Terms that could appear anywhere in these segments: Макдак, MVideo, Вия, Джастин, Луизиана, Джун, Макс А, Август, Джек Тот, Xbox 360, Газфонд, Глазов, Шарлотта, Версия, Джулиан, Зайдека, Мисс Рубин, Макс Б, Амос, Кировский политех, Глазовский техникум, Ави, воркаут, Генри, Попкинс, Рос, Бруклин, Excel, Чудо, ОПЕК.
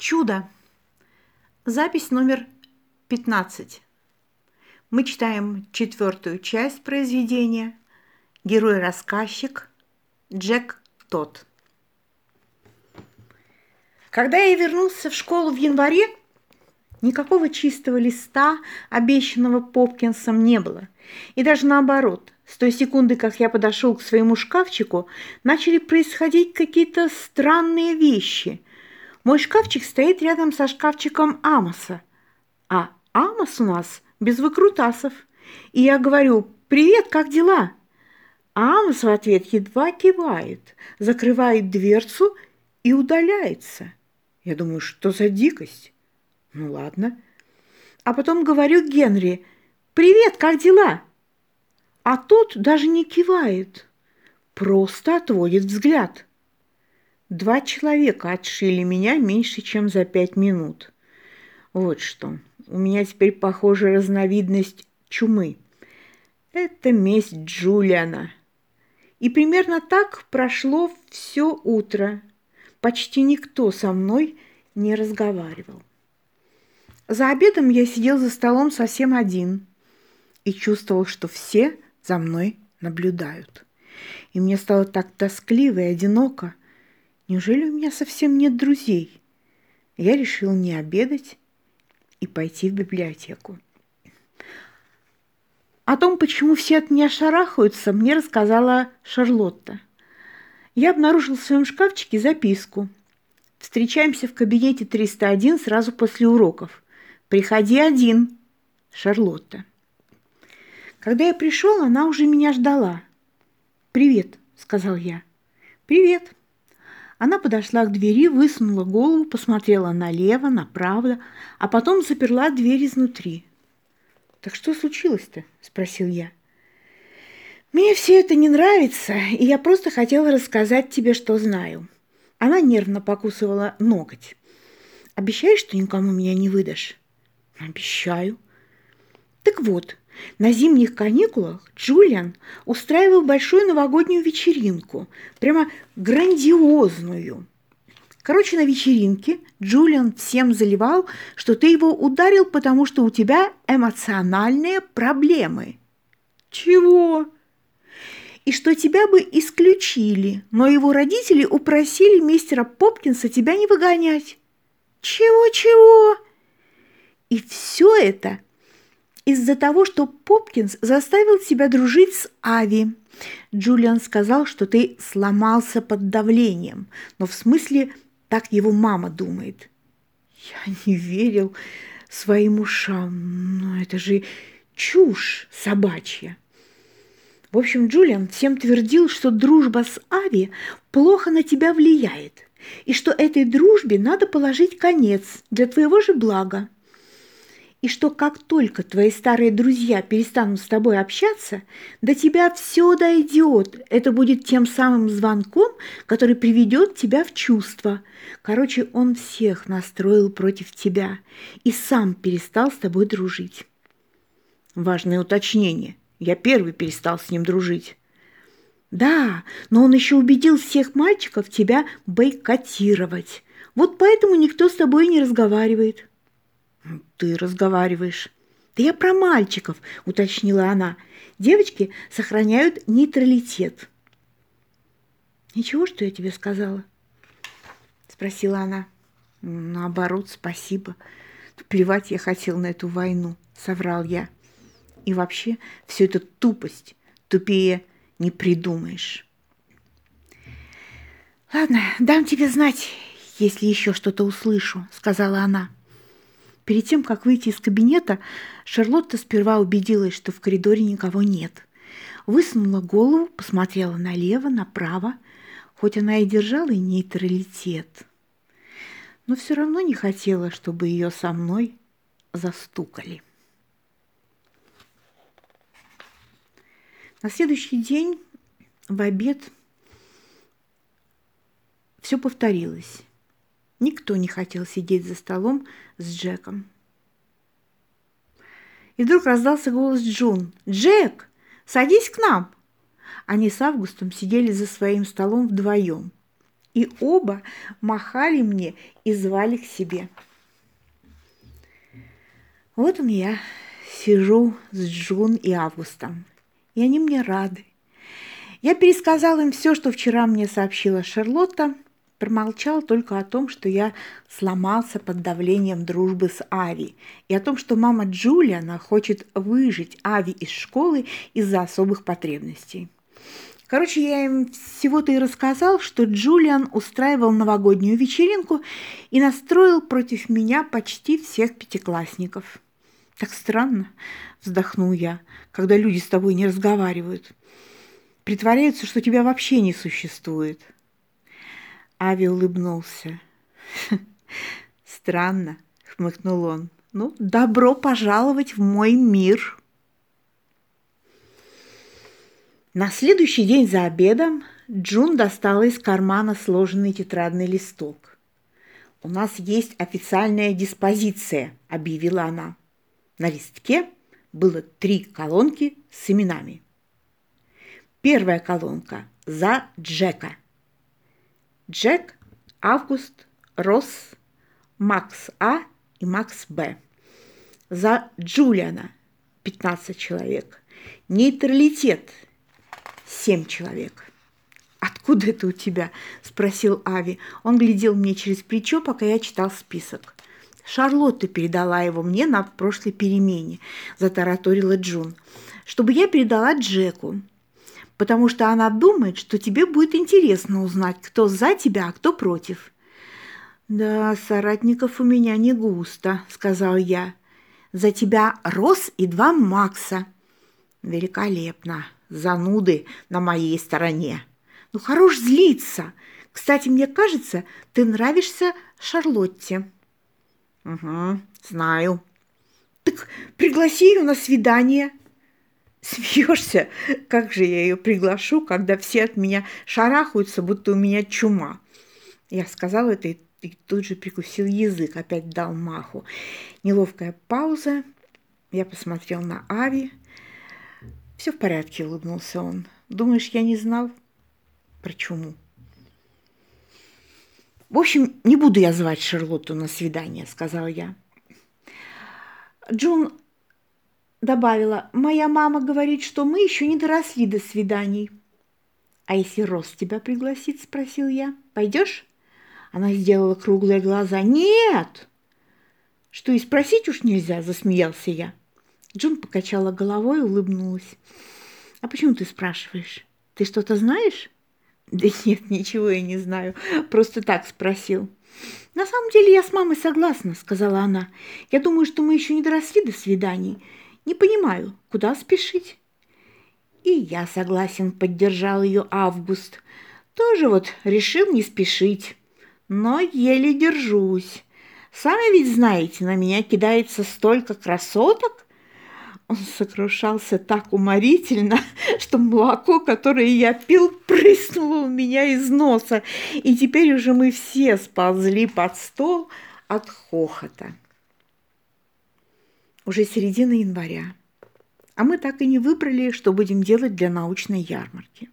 Чудо. Запись номер 15. Мы читаем 4-ю часть произведения. Герой-рассказчик Джек Тот. Когда я вернулся в школу в январе, никакого чистого листа, обещанного Попкинсом, не было. И даже наоборот, с той секунды, как я подошел к своему шкафчику, начали происходить какие-то странные вещи. Мой шкафчик стоит рядом со шкафчиком Амоса. А Амос у нас без выкрутасов. И я говорю: «Привет, как дела?» А Амос в ответ едва кивает, закрывает дверцу и удаляется. Я думаю, что за дикость? Ну ладно. А потом говорю Генри: «Привет, как дела?» А тот даже не кивает, просто отводит взгляд. 2 человека отшили меня меньше, чем за 5 минут. Вот что. У меня теперь, похоже, разновидность чумы. Это месть Джулиана. И примерно так прошло все утро. Почти никто со мной не разговаривал. За обедом я сидел за столом совсем один и чувствовал, что все за мной наблюдают. И мне стало так тоскливо и одиноко. Неужели у меня совсем нет друзей? Я решил не обедать и пойти в библиотеку. О том, почему все от меня шарахаются, мне рассказала Шарлотта. Я обнаружил в своем шкафчике записку. «Встречаемся в кабинете 301 сразу после уроков. Приходи один, Шарлотта». Когда я пришел, она уже меня ждала. «Привет», — сказал я. «Привет». Она подошла к двери, высунула голову, посмотрела налево, направо, а потом заперла дверь изнутри. «Так что случилось-то?» – спросил я. «Мне все это не нравится, и я просто хотела рассказать тебе, что знаю». Она нервно покусывала ноготь. «Обещаешь, что никому меня не выдашь?» «Обещаю». «Так вот, на зимних каникулах Джулиан устраивал большую новогоднюю вечеринку, прямо грандиозную. Короче, на вечеринке Джулиан всем заливал, что ты его ударил, потому что у тебя эмоциональные проблемы». «Чего?» «И что тебя бы исключили, но его родители упросили мистера Попкинса тебя не выгонять». «Чего-чего?» «И все это из-за того, что Попкинс заставил тебя дружить с Ави. Джулиан сказал, что ты сломался под давлением, но в смысле так его мама думает». Я не верил своим ушам, но это же чушь собачья. В общем, Джулиан всем твердил, что дружба с Ави плохо на тебя влияет, и что этой дружбе надо положить конец для твоего же блага. И что как только твои старые друзья перестанут с тобой общаться, до тебя все дойдет. Это будет тем самым звонком, который приведет тебя в чувство. Короче, он всех настроил против тебя и сам перестал с тобой дружить. Важное уточнение. Я первый перестал с ним дружить. Да, но он еще убедил всех мальчиков тебя бойкотировать. Вот поэтому никто с тобой не разговаривает. «Ты разговариваешь». «Да я про мальчиков», – уточнила она. «Девочки сохраняют нейтралитет». «Ничего, что я тебе сказала?» – спросила она. «Наоборот, спасибо. Плевать я хотел на эту войну», – соврал я. «И вообще, все это тупость. Тупее не придумаешь». «Ладно, дам тебе знать, если еще что-то услышу», – сказала она. Перед тем, как выйти из кабинета, Шарлотта сперва убедилась, что в коридоре никого нет. Высунула голову, посмотрела налево, направо, хоть она и держала нейтралитет. Но все равно не хотела, чтобы ее со мной застукали. На следующий день в обед все повторилось. Никто не хотел сидеть за столом с Джеком. И вдруг раздался голос Джун: «Джек, садись к нам!» Они с Августом сидели за своим столом вдвоем. И и оба махали мне и звали к себе. Вот он я сижу с Джун и Августом, и они мне рады. Я пересказала им все, что вчера мне сообщила Шарлотта, промолчал только о том, что я сломался под давлением дружбы с Ави, и о том, что мама Джулиана хочет выжить Ави из школы из-за особых потребностей. Короче, я им всего-то и рассказал, что Джулиан устраивал новогоднюю вечеринку и настроил против меня почти всех пятиклассников. «Так странно», – вздохнул я, – «когда люди с тобой не разговаривают. Притворяются, что тебя вообще не существует». Ави улыбнулся. «Странно», – хмыкнул он. «Ну, добро пожаловать в мой мир». На следующий день за обедом Джун достала из кармана сложенный тетрадный листок. «У нас есть официальная диспозиция», – объявила она. На листке было 3 колонки с именами. Первая колонка – за Джека. Джек, Август, Рос, Макс А и Макс Б. За Джулиана 15 человек. Нейтралитет 7 человек. «Откуда это у тебя?» – спросил Ави. Он глядел мне через плечо, пока я читал список. «Шарлотта передала его мне на прошлой перемене», – затараторила Джун, – «чтобы я передала Джеку, потому что она думает, что тебе будет интересно узнать, кто за тебя, а кто против». «Да, соратников у меня не густо», – сказал я. «За тебя Рос и 2 Макса». «Великолепно! Зануды на моей стороне!» «Ну, хорош злиться! Кстати, мне кажется, ты нравишься Шарлотте». «Угу, знаю». «Так пригласи ее на свидание». «Смеешься? Как же я ее приглашу, когда все от меня шарахаются, будто у меня чума?» Я сказал это и тут же прикусил язык, опять дал маху. Неловкая пауза. Я посмотрел на Ави. «Все в порядке», – улыбнулся он. «Думаешь, я не знал про чуму?» «В общем, не буду я звать Шарлотту на свидание», – сказал я. Джун добавила: «Моя мама говорит, что мы еще не доросли до свиданий». «А если Рос тебя пригласит?» – спросил я. «Пойдешь?» Она сделала круглые глаза. «Нет!» «Что, и спросить уж нельзя?» – засмеялся я. Джун покачала головой и улыбнулась. «А почему ты спрашиваешь? Ты что-то знаешь?» «Да нет, ничего я не знаю. Просто так спросил». «На самом деле я с мамой согласна», – сказала она. «Я думаю, что мы еще не доросли до свиданий. Не понимаю, куда спешить». «И я согласен», – поддержал ее Август. «Тоже вот решил не спешить, но еле держусь. Сами ведь знаете, на меня кидается столько красоток». Он сокрушался так уморительно, что молоко, которое я пил, прыснуло у меня из носа, и теперь уже мы все сползли под стол от хохота. Уже середина января, а мы так и не выбрали, что будем делать для научной ярмарки.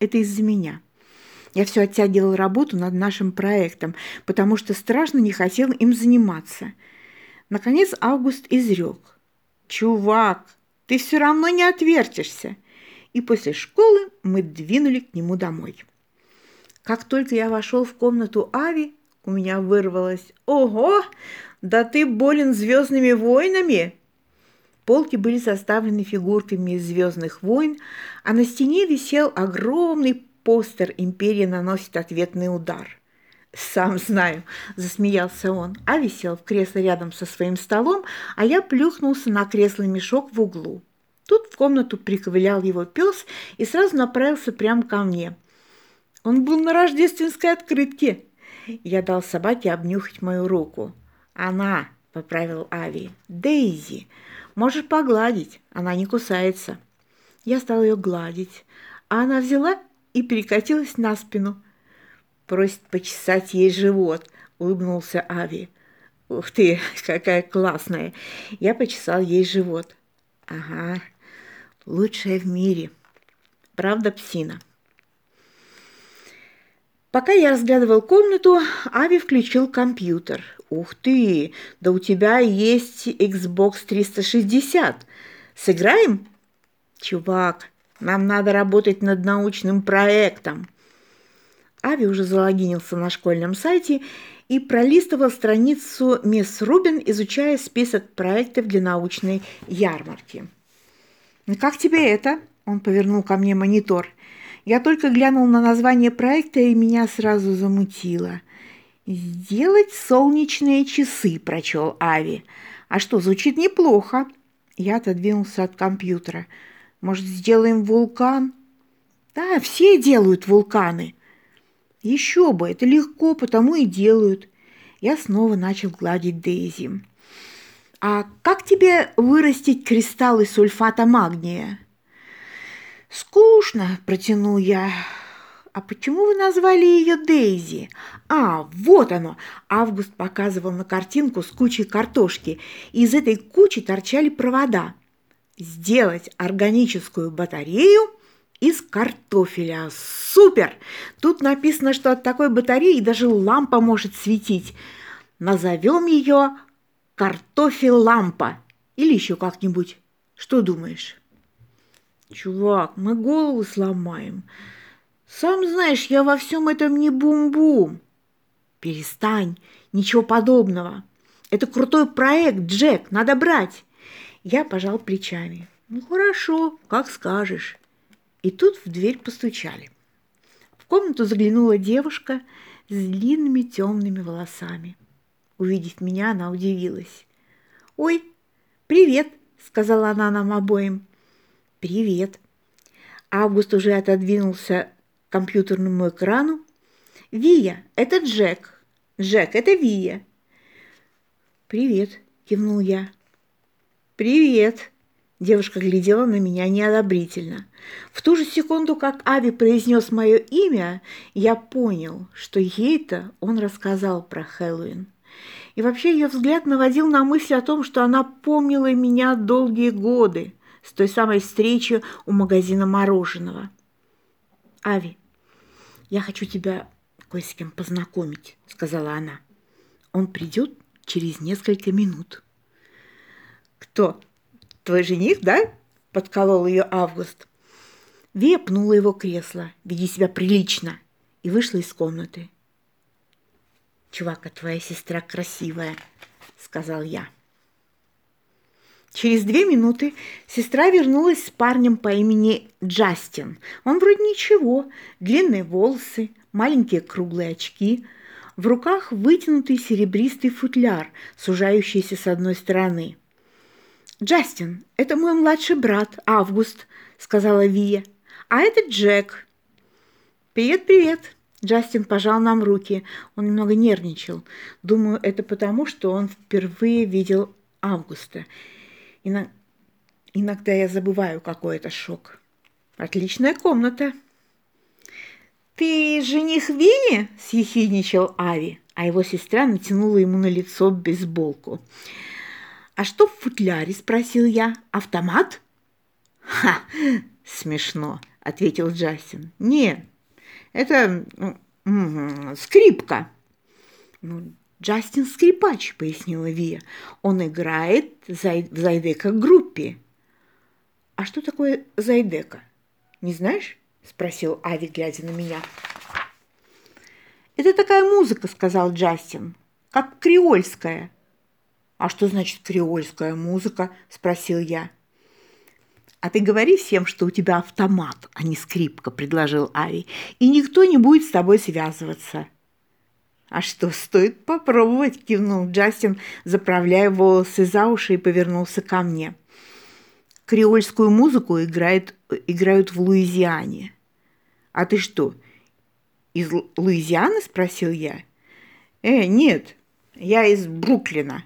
Это из-за меня. Я все оттягивал работу над нашим проектом, потому что страшно не хотел им заниматься. Наконец Август изрек: «Чувак, ты все равно не отвертишься!» И после школы мы двинули к нему домой. Как только я вошел в комнату Ави, у меня вырвалось: «Ого, да ты болен звездными войнами!» Полки были составлены фигурками из «Звездных войн», а на стене висел огромный постер «Империя наносит ответный удар». «Сам знаю», – засмеялся он. Ави сел в кресло рядом со своим столом, а я плюхнулся на кресло-мешок в углу. Тут в комнату приковылял его пес и сразу направился прямо ко мне. Он был на рождественской открытке. Я дал собаке обнюхать мою руку. «Она», – поправил Ави, – «Дейзи. Можешь погладить, она не кусается». Я стал ее гладить, а она взяла и перекатилась на спину. «Просит почесать ей живот», – улыбнулся Ави. «Ух ты, какая классная!» Я почесал ей живот. «Ага, лучшая в мире. Правда, псина?» Пока я разглядывал комнату, Ави включил компьютер. «Ух ты! Да у тебя есть Xbox 360. Сыграем?» «Чувак, нам надо работать над научным проектом». Ави уже залогинился на школьном сайте и пролистывал страницу «Мисс Рубин», изучая список проектов для научной ярмарки. «Как тебе это?» – он повернул ко мне монитор. Я только глянул на название проекта, и меня сразу замутило. «Сделать солнечные часы», – прочел Ави. «А что, звучит неплохо». Я отодвинулся от компьютера. «Может, сделаем вулкан?» «Да, все делают вулканы». «Еще бы, это легко, потому и делают». Я снова начал гладить Дейзи. «А как тебе вырастить кристаллы сульфата магния?» «Скучно», – протянул я. «А почему вы назвали ее Дейзи?» «А, вот оно!» Август показывал на картинку с кучей картошки. И из этой кучи торчали провода. «Сделать органическую батарею из картофеля. Супер! Тут написано, что от такой батареи даже лампа может светить. Назовем ее картофель-лампа. Или еще как-нибудь. Что думаешь?» «Чувак, мы голову сломаем. Сам знаешь, я во всем этом не бум-бум». «Перестань. Ничего подобного. Это крутой проект, Джек. Надо брать». Я пожал плечами. «Ну хорошо, как скажешь». И тут в дверь постучали. В комнату заглянула девушка с длинными темными волосами. Увидев меня, она удивилась. «Ой, привет», – сказала она нам обоим. «Привет». Август уже отодвинулся к компьютерному экрану. «Вия, это Джек. Джек, это Вия». «Привет», – кивнул я. «Привет». Девушка глядела на меня неодобрительно. В ту же секунду, как Ави произнес мое имя, я понял, что ей-то он рассказал про Хэллоуин. И вообще ее взгляд наводил на мысль о том, что она помнила меня долгие годы с той самой встречи у магазина мороженого. «Ави, я хочу тебя кое с кем познакомить», – сказала она. «Он придет через несколько минут». «Кто? Твой жених, да?» – подколол ее Август. Вия пнула его кресло. «Веди себя прилично!» И вышла из комнаты. «Чувак, а твоя сестра красивая», – сказал я. Через 2 минуты сестра вернулась с парнем по имени Джастин. Он вроде ничего. Длинные волосы, маленькие круглые очки. В руках вытянутый серебристый футляр, сужающийся с одной стороны. «Джастин, это мой младший брат, Август», – сказала Вия. «А это Джек». «Привет-привет», – Джастин пожал нам руки. Он немного нервничал. Думаю, это потому, что он впервые видел Августа. Иногда я забываю, какой это шок. «Отличная комната». «Ты жених Вини?» – съехидничал Ави, а его сестра натянула ему на лицо бейсболку. «А что в футляре?» – спросил я. «Автомат?» «Ха! Смешно!» – ответил Джастин. «Не, это скрипка». «Ну, Джастин скрипач», – пояснила Вия. «Он играет в Зайдека-группе». «А что такое Зайдека? Не знаешь?» – спросил Ави, глядя на меня. «Это такая музыка», – сказал Джастин, – «как креольская». «А что значит креольская музыка?» – спросил я. «А ты говори всем, что у тебя автомат, а не скрипка», – предложил Ави, – «и никто не будет с тобой связываться». «А что, стоит попробовать?» – кивнул Джастин, заправляя волосы за уши, и повернулся ко мне. «Креольскую музыку играют в Луизиане». «А ты что, из Луизианы?» – спросил я. Нет, я из Бруклина».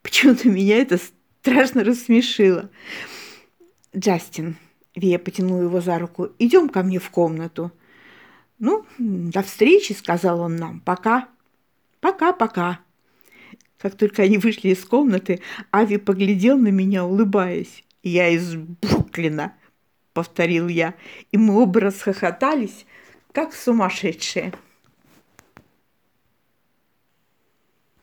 Почему-то меня это страшно рассмешило. «Джастин», – Вия потянула его за руку, – «идем ко мне в комнату». «Ну, до встречи», – сказал он нам. «Пока». «Пока-пока». Как только они вышли из комнаты, Ави поглядел на меня, улыбаясь. «Я из Бруклина», – повторил я, и мы оба расхохотались, как сумасшедшие.